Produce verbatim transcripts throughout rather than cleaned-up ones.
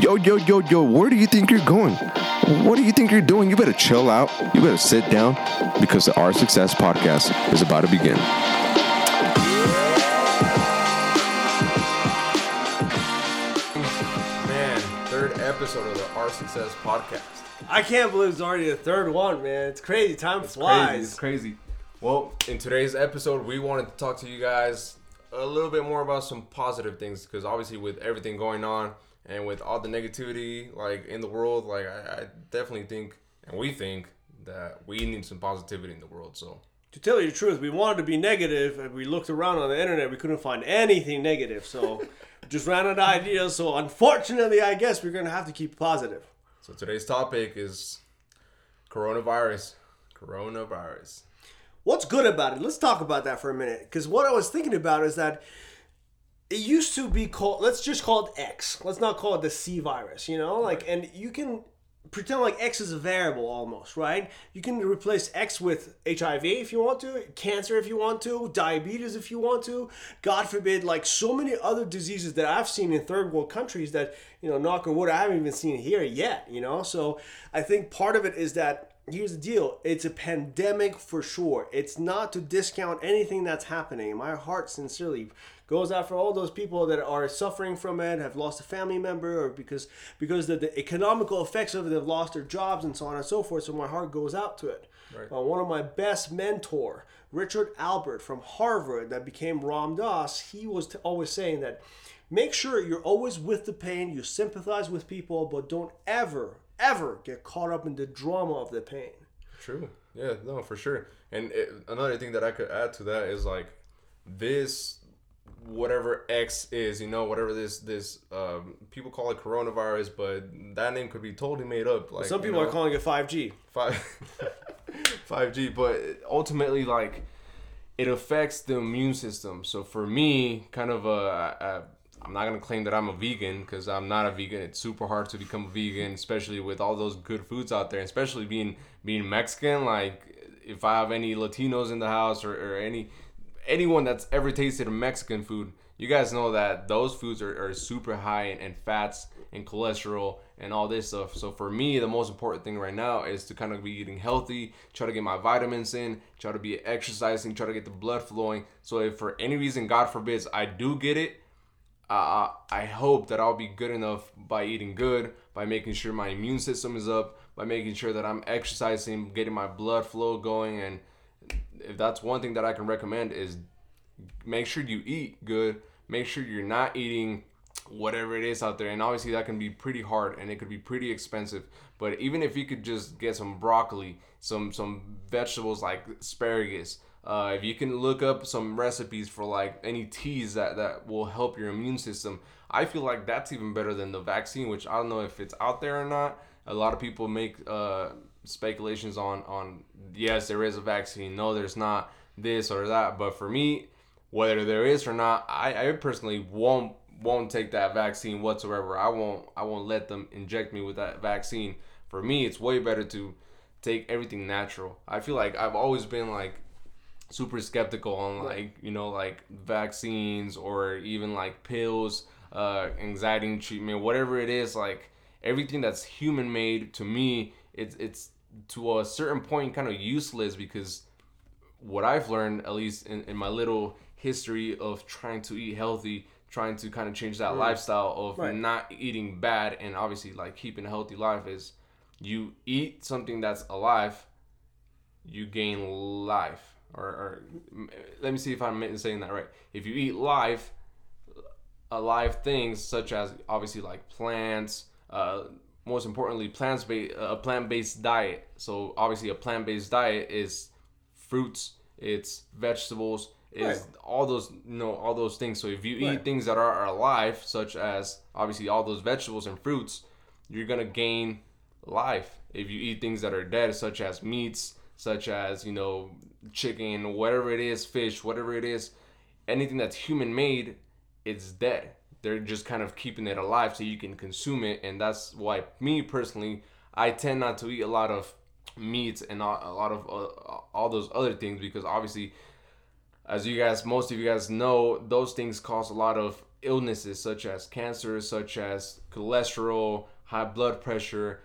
Yo, yo, yo, yo, where do you think you're going? What do you think you're doing? You better chill out. You better sit down, because the R six S Podcast is about to begin. Man, third episode of the R six S Podcast. I can't believe it's already the third one, man. It's crazy. Time it's flies. Crazy. It's crazy. Well, in today's episode, we wanted to talk to you guys a little bit more about some positive things, because obviously with everything going on and with all the negativity like in the world, like I, I definitely think, and we think, that we need some positivity in the world. So to tell you the truth, we wanted to be negative, and we looked around on the internet, we couldn't find anything negative. So just ran out of ideas. So unfortunately, I guess we're gonna have to keep positive. So today's topic is coronavirus. Coronavirus. What's good about it? Let's talk about that for a minute. Because what I was thinking about is that it used to be called, let's just call it X. Let's not call it the C virus, you know? Like, and you can pretend like X is a variable almost, right? You can replace X with H I V if you want to, cancer if you want to, diabetes if you want to. God forbid, like so many other diseases that I've seen in third world countries that, you know, knock on wood, I haven't even seen here yet, you know? So I think part of it is that, here's the deal. It's a pandemic for sure. It's not to discount anything that's happening. My heart sincerely goes out for all those people that are suffering from it, have lost a family member, or because because the, the economical effects of it, have lost their jobs and so on and so forth. So my heart goes out to it. Right. Uh, one of my best mentor, Richard Albert from Harvard, that became Ram Dass, he was t- always saying that make sure you're always with the pain, you sympathize with people, but don't ever ever get caught up in the drama of the pain. True. Yeah, no, for sure. And it, another thing that I could add to that is like this, whatever X is, you know, whatever this, this um, people call it coronavirus, but that name could be totally made up. Like, some people you know, are calling it five G. five, five G, but ultimately like it affects the immune system. So for me, kind of a... a I'm not going to claim that I'm a vegan, because I'm not a vegan. It's super hard to become a vegan, especially with all those good foods out there, especially being being Mexican. Like if I have any Latinos in the house, or, or any anyone that's ever tasted Mexican food, you guys know that those foods are, are super high in, in fats and cholesterol and all this stuff. So for me, the most important thing right now is to kind of be eating healthy, try to get my vitamins in, try to be exercising, try to get the blood flowing. So if for any reason, God forbids, I do get it, Uh, I hope that I'll be good enough by eating good, by making sure my immune system is up, by making sure that I'm exercising, getting my blood flow going. And if that's one thing that I can recommend is make sure you eat good, make sure you're not eating whatever it is out there. And obviously that can be pretty hard and it could be pretty expensive. But even if you could just get some broccoli, some, some vegetables like asparagus, Uh, if you can look up some recipes for like any teas that, that will help your immune system, I feel like that's even better than the vaccine, which I don't know if it's out there or not. A lot of people make uh, speculations on, on, yes, there is a vaccine. No, there's not this or that. But for me, whether there is or not, I, I personally won't won't take that vaccine whatsoever. I won't I won't let them inject me with that vaccine. For me, it's way better to take everything natural. I feel like I've always been like, super skeptical on like you know like vaccines or even like pills, uh anxiety treatment, whatever it is. Like everything that's human made, to me it's it's to a certain point kind of useless, because what I've learned, at least in, in my little history of trying to eat healthy, trying to kind of change that mm. lifestyle of right. not eating bad, and obviously like keeping a healthy life, is you eat something that's alive, you gain life. Or, or let me see if I'm saying that right. If you eat live, alive things such as obviously like plants, uh, most importantly plants ba- a plant-based diet. So obviously a plant-based diet is fruits, it's vegetables, is right. all those you know all those things. So if you eat right. things that are alive, such as obviously all those vegetables and fruits, you're gonna gain life. If you eat things that are dead, such as meats, such as you know chicken, whatever it is, fish, whatever it is, anything that's human made, it's dead. They're just kind of keeping it alive so you can consume it. And that's why me personally, I tend not to eat a lot of meats and a lot of uh, all those other things, because obviously, as you guys, most of you guys know, those things cause a lot of illnesses such as cancer, such as cholesterol, high blood pressure,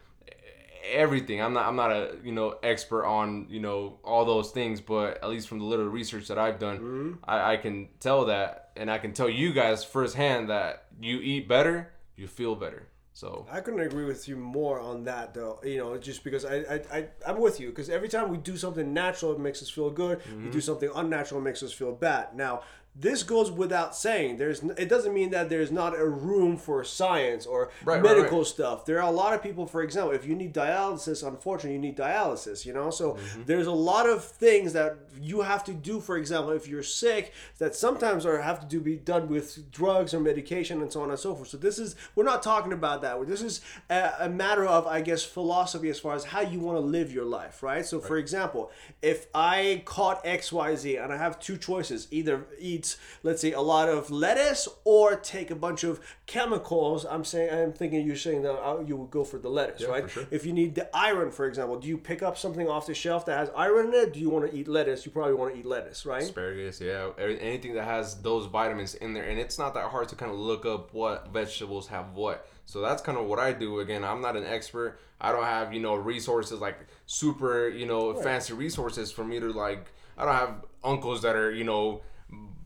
everything. I'm not I'm not a you know expert on you know all those things, but at least from the little research that I've done, mm-hmm. I, I can tell that, and I can tell you guys firsthand that you eat better, you feel better. So I couldn't agree with you more on that, though. You know, just because I I, I I'm with you, because every time we do something natural, it makes us feel good. Mm-hmm. We do something unnatural, it makes us feel bad. Now, this goes without saying. There's it doesn't mean that there's not a room for science or right, medical right, right. stuff. There are a lot of people, for example, if you need dialysis, unfortunately, you need dialysis, you know? So mm-hmm. there's a lot of things that you have to do, for example, if you're sick, that sometimes are have to do, be done with drugs or medication and so on and so forth. So this is, we're not talking about that. This is a, a matter of, I guess, philosophy as far as how you want to live your life, right? So right. for example, if I caught X Y Z and I have two choices, either eat let's say a lot of lettuce or take a bunch of chemicals, I'm saying I'm thinking you're saying that you would go for the lettuce, yeah, right? Sure. If you need the iron, for example, do you pick up something off the shelf that has iron in it? Do you want to eat lettuce? You probably want to eat lettuce, right? Asparagus, yeah. Anything that has those vitamins in there, and it's not that hard to kind of look up what vegetables have what. So that's kind of what I do. Again, I'm not an expert. I don't have, you know, resources like super, you know, right. fancy resources for me to like, I don't have uncles that are, you know,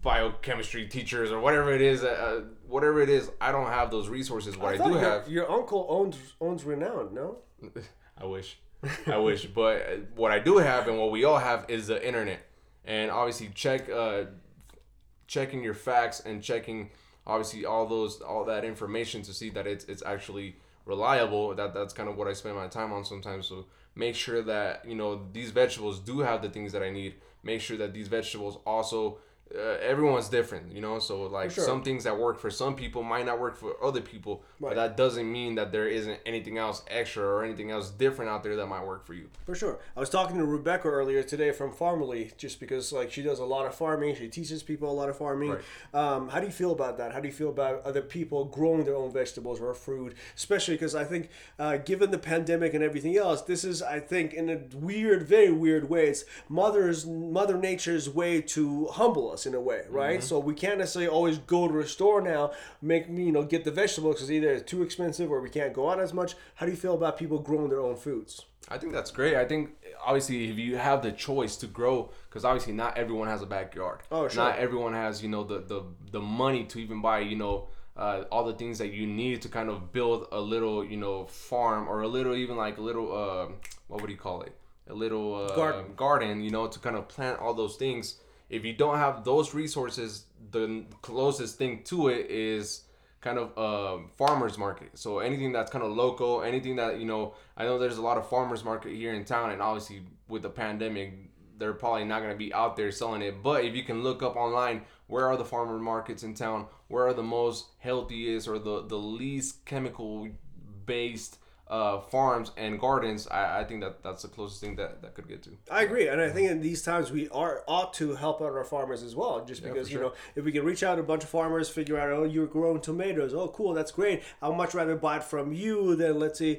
biochemistry teachers or whatever it is, uh, whatever it is, I don't have those resources. What I, I do your, have, your uncle owns owns Renown, no? I wish, I wish. But what I do have and what we all have is the internet, and obviously check, uh, checking your facts and checking obviously all those all that information to see that it's it's actually reliable. That that's kind of what I spend my time on sometimes. So make sure that you know these vegetables do have the things that I need. Make sure that these vegetables also. Uh, everyone's different, you know, so like sure. some things that work for some people might not work for other people, right. but that doesn't mean that there isn't anything else extra or anything else different out there that might work for you. For sure. I was talking to Rebecca earlier today from Farmily, just because like she does a lot of farming, she teaches people a lot of farming. Right. Um, how do you feel about that? How do you feel about other people growing their own vegetables or fruit, especially because I think uh, given the pandemic and everything else, this is, I think, in a weird, very weird way, it's mother's Mother Nature's way to humble us. In a way, right? Mm-hmm. So we can't necessarily always go to a store now, make you know, get the vegetables because either it's too expensive or we can't go out as much. How do you feel about people growing their own foods? I think that's great. I think obviously if you have the choice to grow, because obviously not everyone has a backyard. Oh, sure. Not everyone has you know the the the money to even buy you know uh, all the things that you need to kind of build a little you know farm or a little even like a little uh, what would you call it? A little uh, garden. garden, you know, to kind of plant all those things. If you don't have those resources, the closest thing to it is kind of a farmer's market. So anything that's kind of local, anything that, you know, I know there's a lot of farmer's market here in town, and obviously with the pandemic, they're probably not going to be out there selling it. But if you can look up online, where are the farmer markets in town? Where are the most healthiest or the, the least chemical-based Uh, farms and gardens, I, I think that that's the closest thing that, that could get to. I agree, and I think in these times we are ought to help out our farmers as well, just because, yeah, sure. you know, if we can reach out to a bunch of farmers, figure out, oh, you're growing tomatoes, oh, cool, that's great. I would much rather buy it from you than, let's say,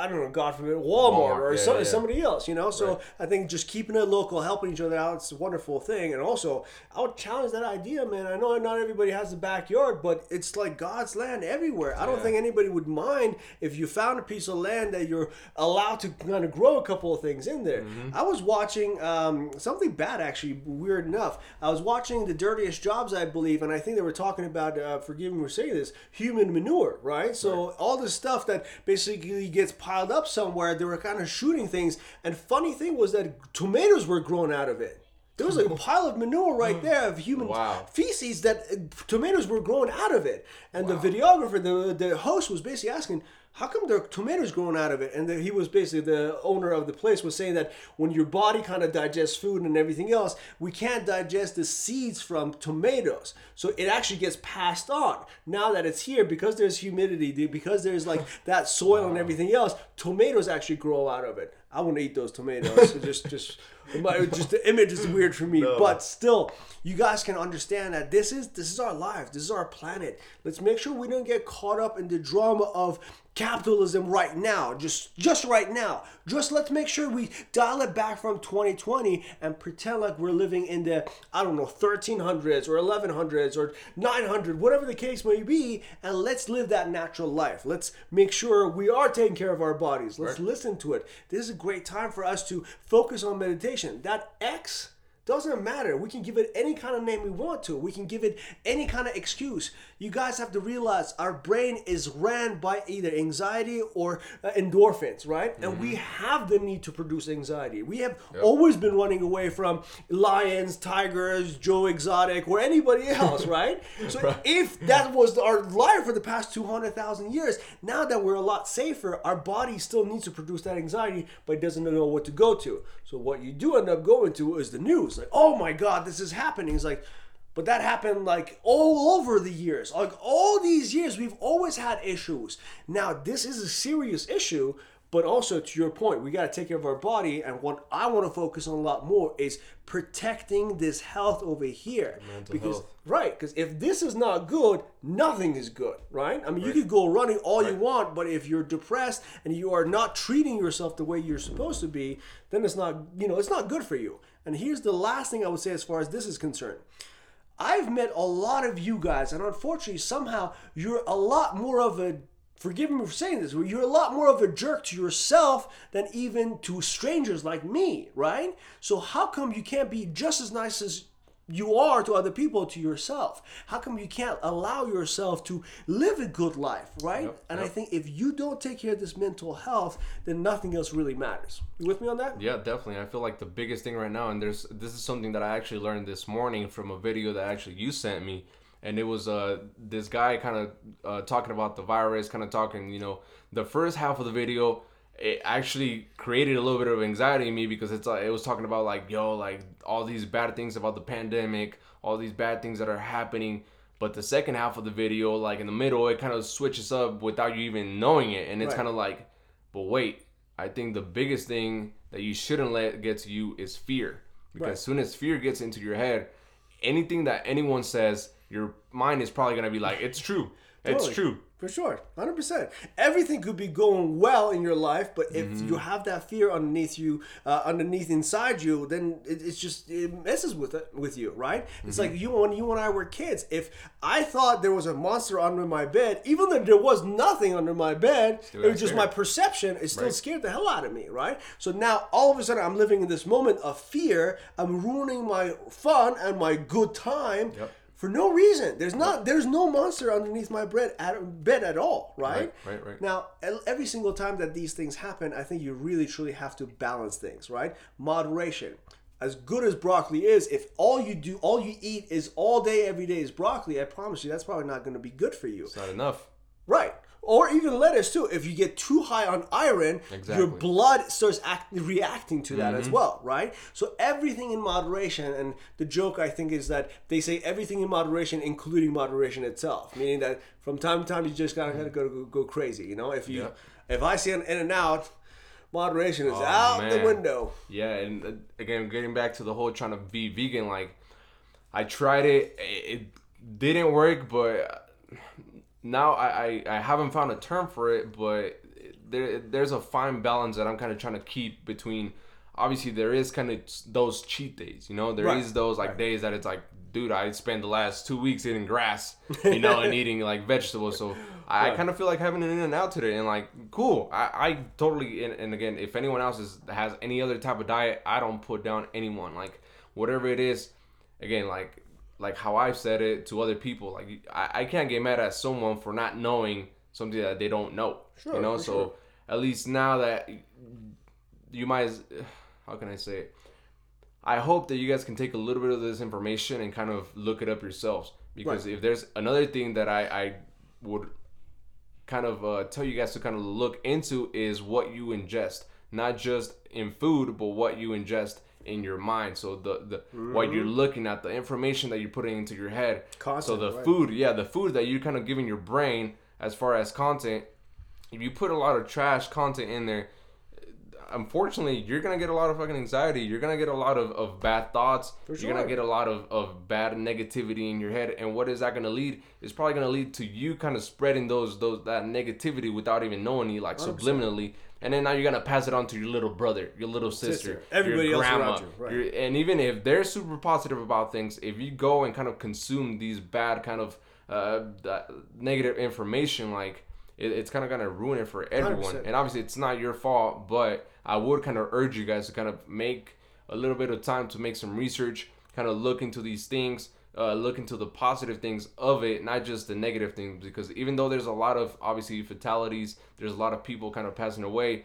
I don't know, God forbid, Walmart, Walmart or yeah, some, yeah. somebody else, you know? So right. I think just keeping it local, helping each other out, it's a wonderful thing. And also, I would challenge that idea, man. I know not everybody has a backyard, but it's like God's land everywhere. I don't yeah. think anybody would mind if you found a piece of land that you're allowed to kind of grow a couple of things in there. Mm-hmm. I was watching um, something bad, actually, weird enough. I was watching The Dirtiest Jobs, I believe, and I think they were talking about, uh, forgive me for saying this, human manure, right? So right. all this stuff that basically gets piled up somewhere, they were kind of shooting things. And funny thing was that tomatoes were grown out of it. There was like a pile of manure right there of human wow. feces that tomatoes were growing out of it. And wow. the videographer, the, the host was basically asking, how come there are tomatoes growing out of it? And the, he was basically, the owner of the place was saying that when your body kind of digests food and everything else, we can't digest the seeds from tomatoes. So it actually gets passed on. Now that it's here, because there's humidity, because there's like that soil wow. and everything else, tomatoes actually grow out of it. I wouldn't eat those tomatoes. just, just, just the image is weird for me. No. But still, you guys can understand that this is this is our life. This is our planet. Let's make sure we don't get caught up in the drama of capitalism right now, just just right now. Just let's make sure we dial it back from twenty twenty and pretend like we're living in the, I don't know, thirteen hundreds or eleven hundreds or nine hundred, whatever the case may be, and let's live that natural life. Let's make sure we are taking care of our bodies. Let's right. listen to it. This is a great time for us to focus on meditation. That X doesn't matter. We can give it any kind of name we want to. We can give it any kind of excuse. You guys have to realize our brain is ran by either anxiety or uh, endorphins, right? Mm-hmm. And we have the need to produce anxiety. We have yep. always been running away from lions, tigers, Joe Exotic, or anybody else, right? So right. if that was our life for the past two hundred thousand years, now that we're a lot safer, our body still needs to produce that anxiety, but it doesn't know what to go to. So what you do end up going to is the news. Like, oh my God, this is happening. It's like, but that happened like all over the years. Like all these years, we've always had issues. Now, this is a serious issue, but also to your point, we got to take care of our body. And what I want to focus on a lot more is protecting this health over here. Mental because health. Right, because if this is not good, nothing is good, right? I mean, right. you could go running all right. you want, but if you're depressed and you are not treating yourself the way you're supposed to be, then it's not, you know, it's not good for you. And here's the last thing I would say as far as this is concerned. I've met a lot of you guys, and unfortunately, somehow, you're a lot more of a, forgive me for saying this, you're a lot more of a jerk to yourself than even to strangers like me, right? So how come you can't be just as nice as you are to other people, to yourself? How come you can't allow yourself to live a good life, right? Yep, and yep. I think if you don't take care of this mental health, then nothing else really matters. You with me on that? Yeah, definitely. I feel like the biggest thing right now, and there's this is something that I actually learned this morning from a video that actually you sent me, and it was uh this guy kind of uh, talking about the virus, kind of talking, you know, the first half of the video, it actually created a little bit of anxiety in me because it's like, it was talking about like, yo, like all these bad things about the pandemic, all these bad things that are happening. But the second half of the video, like in the middle, it kind of switches up without you even knowing it. And it's right. kind of like, but wait, I think the biggest thing that you shouldn't let get to you is fear. Because right. as soon as fear gets into your head, anything that anyone says, your mind is probably going to be like, it's true. Totally. It's true. For sure, one hundred percent. Everything could be going well in your life, but if mm-hmm. you have that fear underneath you, uh, underneath inside you, then it, it's just, it messes with it, with you, right? Mm-hmm. It's like you when you and I were kids. If I thought there was a monster under my bed, even though there was nothing under my bed, still it was just scared. My perception, it still right. scared the hell out of me, right? So now all of a sudden I'm living in this moment of fear. I'm ruining my fun and my good time. Yep. For no reason. There's not. There's no monster underneath my bed at, bed at all, right? Right, right, right. Now, every single time that these things happen, I think you really, truly have to balance things, right? Moderation. As good as broccoli is, if all you do, all you eat is all day, every day is broccoli, I promise you that's probably not going to be good for you. It's not enough. Right. Or even lettuce too. If you get too high on iron, exactly. your blood starts act- reacting to that mm-hmm. as well, right? So everything in moderation, and the joke I think is that they say everything in moderation, including moderation itself, meaning that from time to time you just gotta, gotta go, go go crazy, you know? If you, yeah. if I see an In-N-Out, moderation is oh, out man. the window. Yeah, and again, getting back to the whole trying to be vegan, like I tried it, it didn't work, but now I, I, I haven't found a term for it, but there there's a fine balance that I'm kind of trying to keep between. Obviously, there is kind of those cheat days, you know. There right. is those like right. days that it's like, dude, I spent the last two weeks eating grass, you know, and eating like vegetables. So I, right. I kind of feel like having an In-N-Out today, and like, cool. I, I totally. And, and again, if anyone else is, has any other type of diet, I don't put down anyone. Like whatever it is, again, like. Like how I've said it to other people, like I, I can't get mad at someone for not knowing something that they don't know. Sure, you know, so sure. at least now that you might, as, how can I say it? I hope that you guys can take a little bit of this information and kind of look it up yourselves. Because right. if there's another thing that I, I would kind of uh, tell you guys to kind of look into is what you ingest, not just in food, but what you ingest in your mind. So the the mm-hmm. what you're looking at, the information that you're putting into your head, content, so the right. food yeah the food that you're kind of giving your brain as far as content, if you put a lot of trash content in there, unfortunately, you're going to get a lot of fucking anxiety. You're going to get a lot of, of bad thoughts. For sure. You're going to get a lot of, of bad negativity in your head. And what is that going to lead? It's probably going to lead to you kind of spreading those those that negativity without even knowing you, like one hundred percent subliminally. And then now you're going to pass it on to your little brother, your little sister, sister. Everybody your grandma. Else around you. Right. Your, and even if they're super positive about things, if you go and kind of consume these bad kind of uh, negative information, like, it's kind of going to ruin it for everyone. one hundred percent. And obviously it's not your fault, but I would kind of urge you guys to kind of make a little bit of time to make some research, kind of look into these things, uh, look into the positive things of it, not just the negative things, because even though there's a lot of obviously fatalities, there's a lot of people kind of passing away.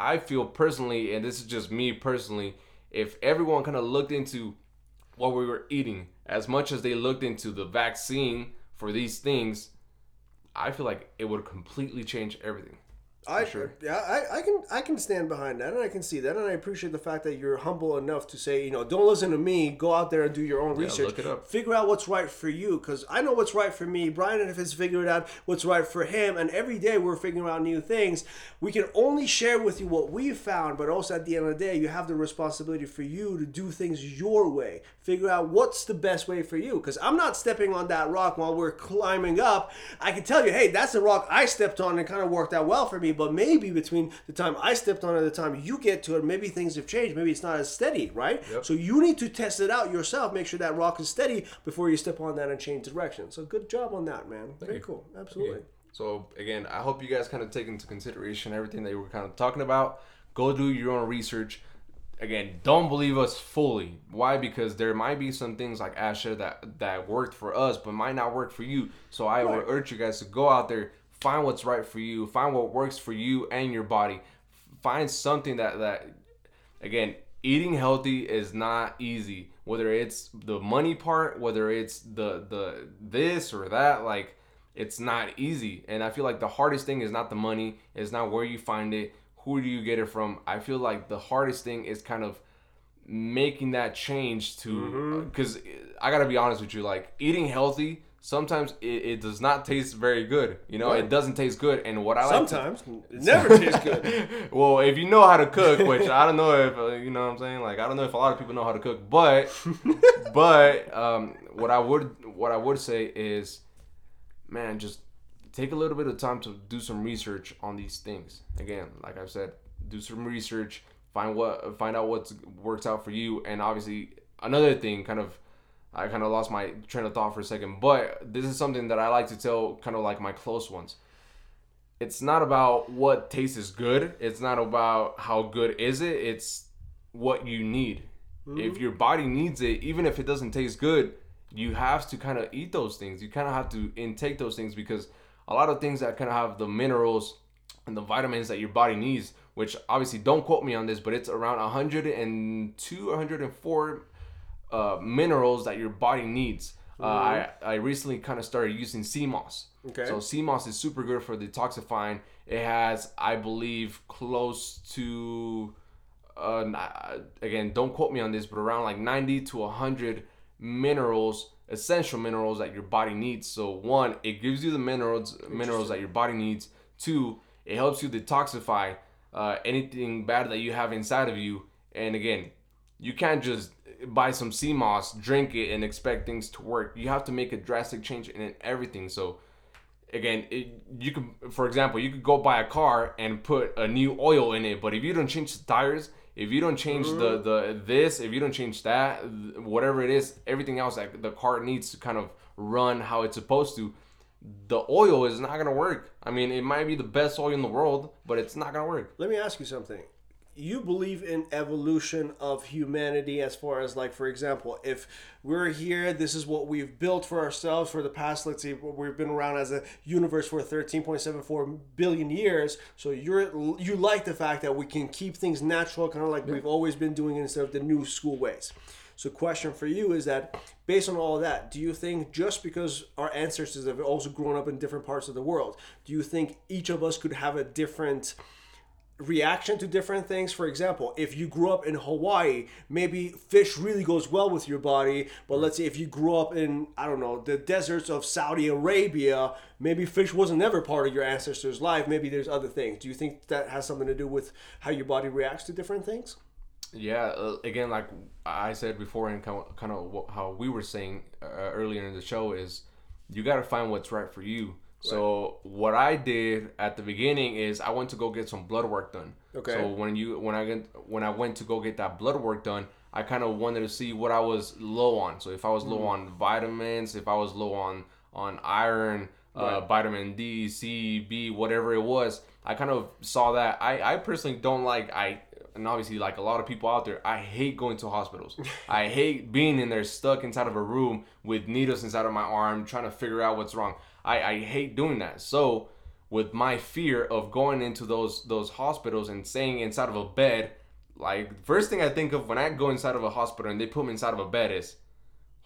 I feel personally, and this is just me personally, if everyone kind of looked into what we were eating as much as they looked into the vaccine for these things, I feel like it would completely change everything. I sure. Yeah, I, I can I can stand behind that, and I can see that, and I appreciate the fact that you're humble enough to say, you know, don't listen to me. Go out there and do your own yeah, research. Look it up. Figure out what's right for you, because I know what's right for me. Brian has figured out what's right for him, and every day we're figuring out new things. We can only share with you what we found, but also at the end of the day, you have the responsibility for you to do things your way. Figure out what's the best way for you, because I'm not stepping on that rock while we're climbing up. I can tell you, hey, that's the rock I stepped on and kind of worked out well for me. But maybe between the time I stepped on and the time you get to it, maybe things have changed. Maybe it's not as steady, right? Yep. So you need to test it out yourself. Make sure that rock is steady before you step on that and change direction. So good job on that, man. Thank Very you. Cool. Absolutely. Yeah. So, again, I hope you guys kind of take into consideration everything that you were kind of talking about. Go do your own research. Again, don't believe us fully. Why? Because there might be some things like Asher that, that worked for us but might not work for you. So I right. would urge you guys to go out there. Find what's right for you. Find what works for you and your body. Find something that, that, again, eating healthy is not easy. Whether it's the money part, whether it's the the this or that, like, it's not easy. And I feel like the hardest thing is not the money. It's not where you find it. Who do you get it from? I feel like the hardest thing is kind of making that change to, because mm-hmm. I got to be honest with you, like, eating healthy, sometimes it, it does not taste very good. You know, right. It doesn't taste good. And what I like sometimes to, it never tastes good. Well, if you know how to cook, which I don't know if, uh, you know what I'm saying? Like, I don't know if a lot of people know how to cook, but, but um, what I would, what I would say is, man, just take a little bit of time to do some research on these things. Again, like I've said, do some research, find what, find out what works out for you. And obviously another thing kind of, I kind of lost my train of thought for a second, but this is something that I like to tell kind of like my close ones. It's not about what tastes good. It's not about how good is it. It's what you need. Mm-hmm. If your body needs it, even if it doesn't taste good, you have to kind of eat those things. You kind of have to intake those things, because a lot of things that kind of have the minerals and the vitamins that your body needs, which obviously don't quote me on this, but it's around one hundred two, one hundred four Uh, minerals that your body needs. Uh, mm-hmm. I, I recently kind of started using sea moss. Okay. So sea moss is super good for detoxifying. It has, I believe, close to, uh, again, don't quote me on this, but around like ninety to one hundred minerals, essential minerals that your body needs. So one, it gives you the minerals, minerals that your body needs. Two, it helps you detoxify uh, anything bad that you have inside of you. And again, you can't just buy some sea moss, drink it, and expect things to work. You have to make a drastic change in everything. So, again, it, you could, for example, you could go buy a car and put a new oil in it, but if you don't change the tires, if you don't change the the this, if you don't change that, whatever it is, everything else that the car needs to kind of run how it's supposed to, the oil is not gonna work. I mean, it might be the best oil in the world, but it's not gonna work. Let me ask you something. You believe in evolution of humanity as far as, like, for example, if we're here, this is what we've built for ourselves for the past, let's see, we've been around as a universe for thirteen point seven four billion years. So you're, you like the fact that we can keep things natural, kind of like yeah. we've always been doing instead of the new school ways. So question for you is that, based on all of that, do you think just because our ancestors have also grown up in different parts of the world, do you think each of us could have a different reaction to different things. For example, if you grew up in Hawaii, maybe fish really goes well with your body. But let's say if you grew up in, I don't know, the deserts of Saudi Arabia, maybe fish wasn't ever part of your ancestors' life. Maybe there's other things. Do you think that has something to do with how your body reacts to different things? Yeah. Uh, again, like I said before, and kind of, kind of how we were saying uh, earlier in the show is you got to find what's right for you. So right. What I did at the beginning is I went to go get some blood work done. Okay. So when you when I when I went to go get that blood work done, I kind of wanted to see what I was low on. So if I was low mm. on vitamins, if I was low on on iron, right. uh, vitamin D, C, B, whatever it was, I kind of saw that. I, I personally don't like I and obviously like a lot of people out there, I hate going to hospitals. I hate being in there stuck inside of a room with needles inside of my arm trying to figure out what's wrong. I, I hate doing that. So with my fear of going into those those hospitals and staying inside of a bed, like first thing I think of when I go inside of a hospital and they put me inside of a bed is,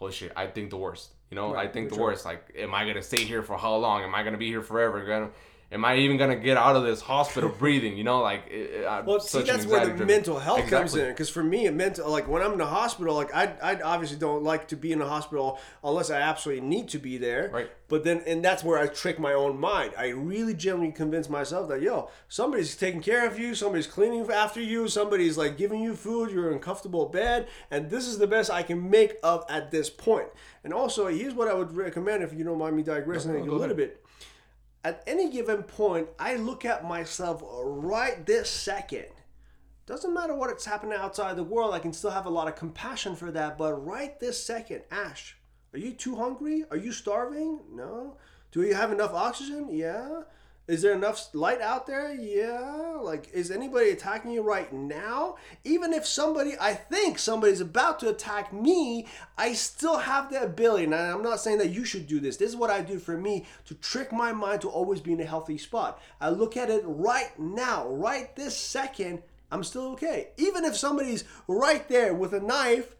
oh shit, I think the worst. You know, right, I think the worst. Right. Like, am I going to stay here for how long? Am I going to be here forever? Am I even going to get out of this hospital breathing? You know, like, I'm well, such see, that's where the driven. mental health exactly. comes in. Because for me, it mental, like when I'm in the hospital, like I, I obviously don't like to be in the hospital unless I absolutely need to be there. Right. But then, and that's where I trick my own mind. I really genuinely convince myself that, yo, somebody's taking care of you. Somebody's cleaning after you. Somebody's like giving you food. You're in a comfortable bed. And this is the best I can make of at this point. And also, here's what I would recommend if you don't mind me digressing no, no, a little ahead. bit. At any given point, I look at myself right this second. Doesn't matter what's happening outside the world. I can still have a lot of compassion for that. But right this second, Ash, are you too hungry? Are you starving? No. Do you have enough oxygen? Yeah. Is there enough light out there? Yeah. Like, is anybody attacking you right now? Even if somebody, I think somebody's about to attack me, I still have the ability. And I'm not saying that you should do this. This is what I do for me to trick my mind to always be in a healthy spot. I look at it right now, right this second, I'm still okay. Even if somebody's right there with a knife,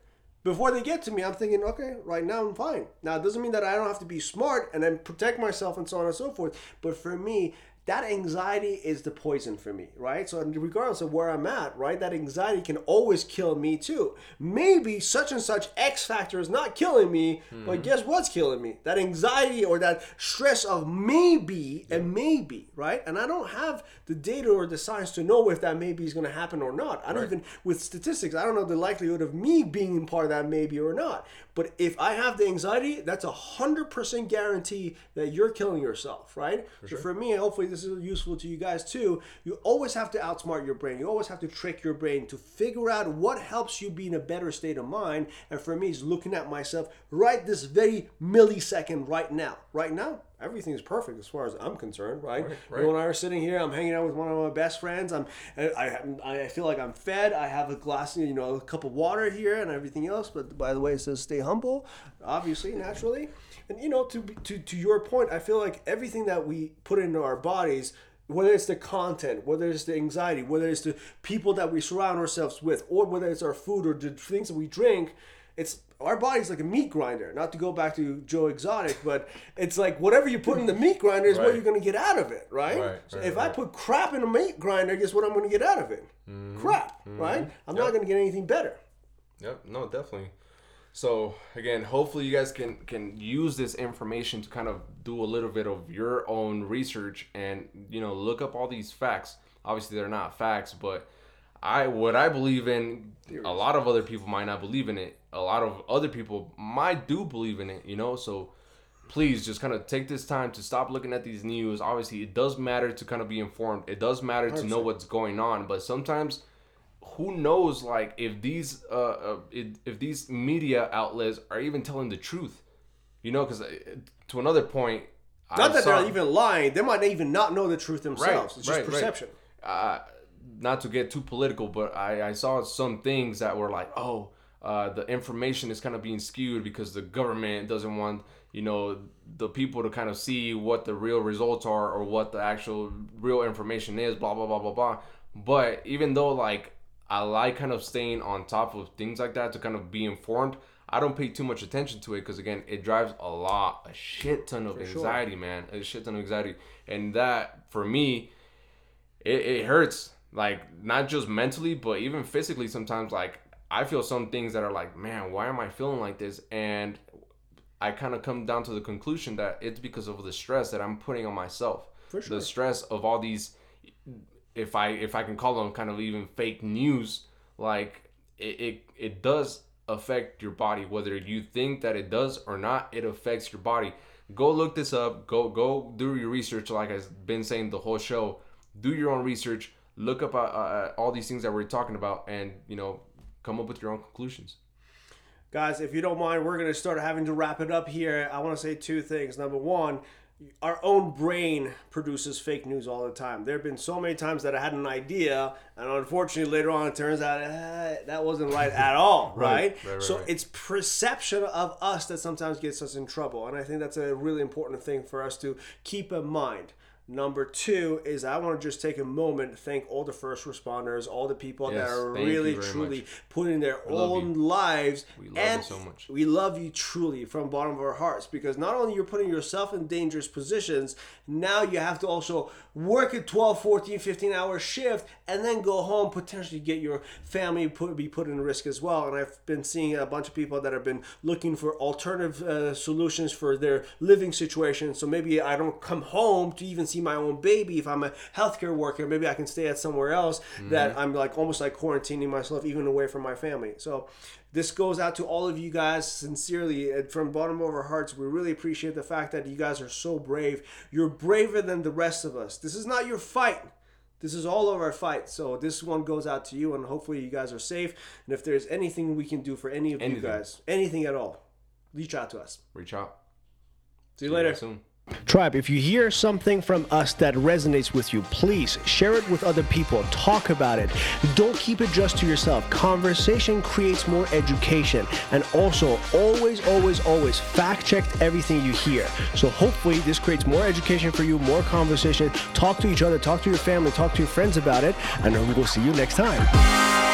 before they get to me, I'm thinking, okay, right now I'm fine. Now, it doesn't mean that I don't have to be smart and then protect myself and so on and so forth. But for me, that anxiety is the poison for me, right? So regardless of where I'm at, right, that anxiety can always kill me too. Maybe such and such X factor is not killing me, mm. but guess what's killing me? That anxiety or that stress of maybe yeah. and maybe, right? And I don't have the data or the science to know if that maybe is going to happen or not. I don't right. even, with statistics, I don't know the likelihood of me being part of that maybe or not. But if I have the anxiety, that's a one hundred percent guarantee that you're killing yourself, right? For sure. So for me, hopefully this is useful to you guys too, you always have to outsmart your brain. You always have to trick your brain to figure out what helps you be in a better state of mind. And for me, it's looking at myself right this very millisecond right now. Right now, everything's perfect as far as I'm concerned, right? Right, right. You and I are sitting here. I'm hanging out with one of my best friends. I'm, I, I, I feel like I'm fed. I have a glass, you know, a cup of water here and everything else. But by the way, it says stay humble, obviously, naturally. And you know, to to to your point, I feel like everything that we put into our bodies, whether it's the content, whether it's the anxiety, whether it's the people that we surround ourselves with, or whether it's our food or the things that we drink, it's our body's like a meat grinder. Not to go back to Joe Exotic, but it's like whatever you put in the meat grinder is right. what you're going to get out of it, right? right so right, if right. I put crap in a meat grinder, guess what I'm going to get out of it? Mm-hmm. Crap, mm-hmm. right? I'm yep. not going to get anything better. Yep, no, definitely. So again, hopefully you guys can, can use this information to kind of do a little bit of your own research and, you know, look up all these facts. Obviously they're not facts, but I what I believe in, a lot of other people might not believe in it. A lot of other people might do believe in it, you know? So please just kind of take this time to stop looking at these news. Obviously it does matter to kind of be informed. It does matter to know what's going on, but sometimes who knows, like, if these uh if, if these media outlets are even telling the truth, you know, because to another point, not I that saw, they're even lying, they might even not know the truth themselves. Right, it's just right, perception. Right. Uh, not to get too political, but I, I saw some things that were like, oh, uh, the information is kind of being skewed because the government doesn't want, you know, the people to kind of see what the real results are or what the actual real information is, blah, blah, blah, blah, blah. But even though, like, I like kind of staying on top of things like that to kind of be informed, I don't pay too much attention to it because, again, it drives a lot, a shit ton of for anxiety, sure. man, a shit ton of anxiety. And that, for me, it, it hurts. like not just mentally, but even physically sometimes. Like I feel some things that are like, man, why am I feeling like this? And I kind of come down to the conclusion that it's because of the stress that I'm putting on myself. For sure. The stress of all these, if I if I can call them kind of even fake news, like it, it, it does affect your body, whether you think that it does or not. It affects your body. Go look this up. Go go do your research. Like I've been saying the whole show, do your own research. Look up uh, uh, all these things that we're talking about, and you know, come up with your own conclusions. Guys, if you don't mind, we're going to start having to wrap it up here. I want to say two things. Number one, our own brain produces fake news all the time. There have been so many times that I had an idea, and unfortunately later on it turns out eh, that wasn't right at all, right? right, right so right. It's perception of us that sometimes gets us in trouble, and I think that's a really important thing for us to keep in mind. Number two is I want to just take a moment to thank all the first responders, all the people yes, that are really, truly much. putting their we own lives. We love and you so much. We love you truly from the bottom of our hearts, because not only you're putting yourself in dangerous positions, now you have to also work a twelve, fourteen, fifteen hour shift and then go home, potentially get your family put, be put in risk as well. And I've been seeing a bunch of people that have been looking for alternative uh, solutions for their living situation. So maybe I don't come home to even see my own baby. If I'm a healthcare worker, maybe I can stay at somewhere else mm-hmm. that I'm like almost like quarantining myself even away from my family. So this goes out to all of you guys sincerely and from the bottom of our hearts. We really appreciate the fact that you guys are so brave. You're braver than the rest of us. This is not your fight. This is all of our fight. So this one goes out to you, and hopefully you guys are safe. And if there's anything we can do for any of anything. you guys, anything at all, reach out to us. Reach out. See you See later. You soon. Tribe, if you hear something from us that resonates with you, please share it with other people. Talk about it. Don't keep it just to yourself. Conversation creates more education. And also, always, always, always fact check everything you hear. So hopefully this creates more education for you, more conversation. Talk to each other, talk to your family, talk to your friends about it. And we'll see you next time.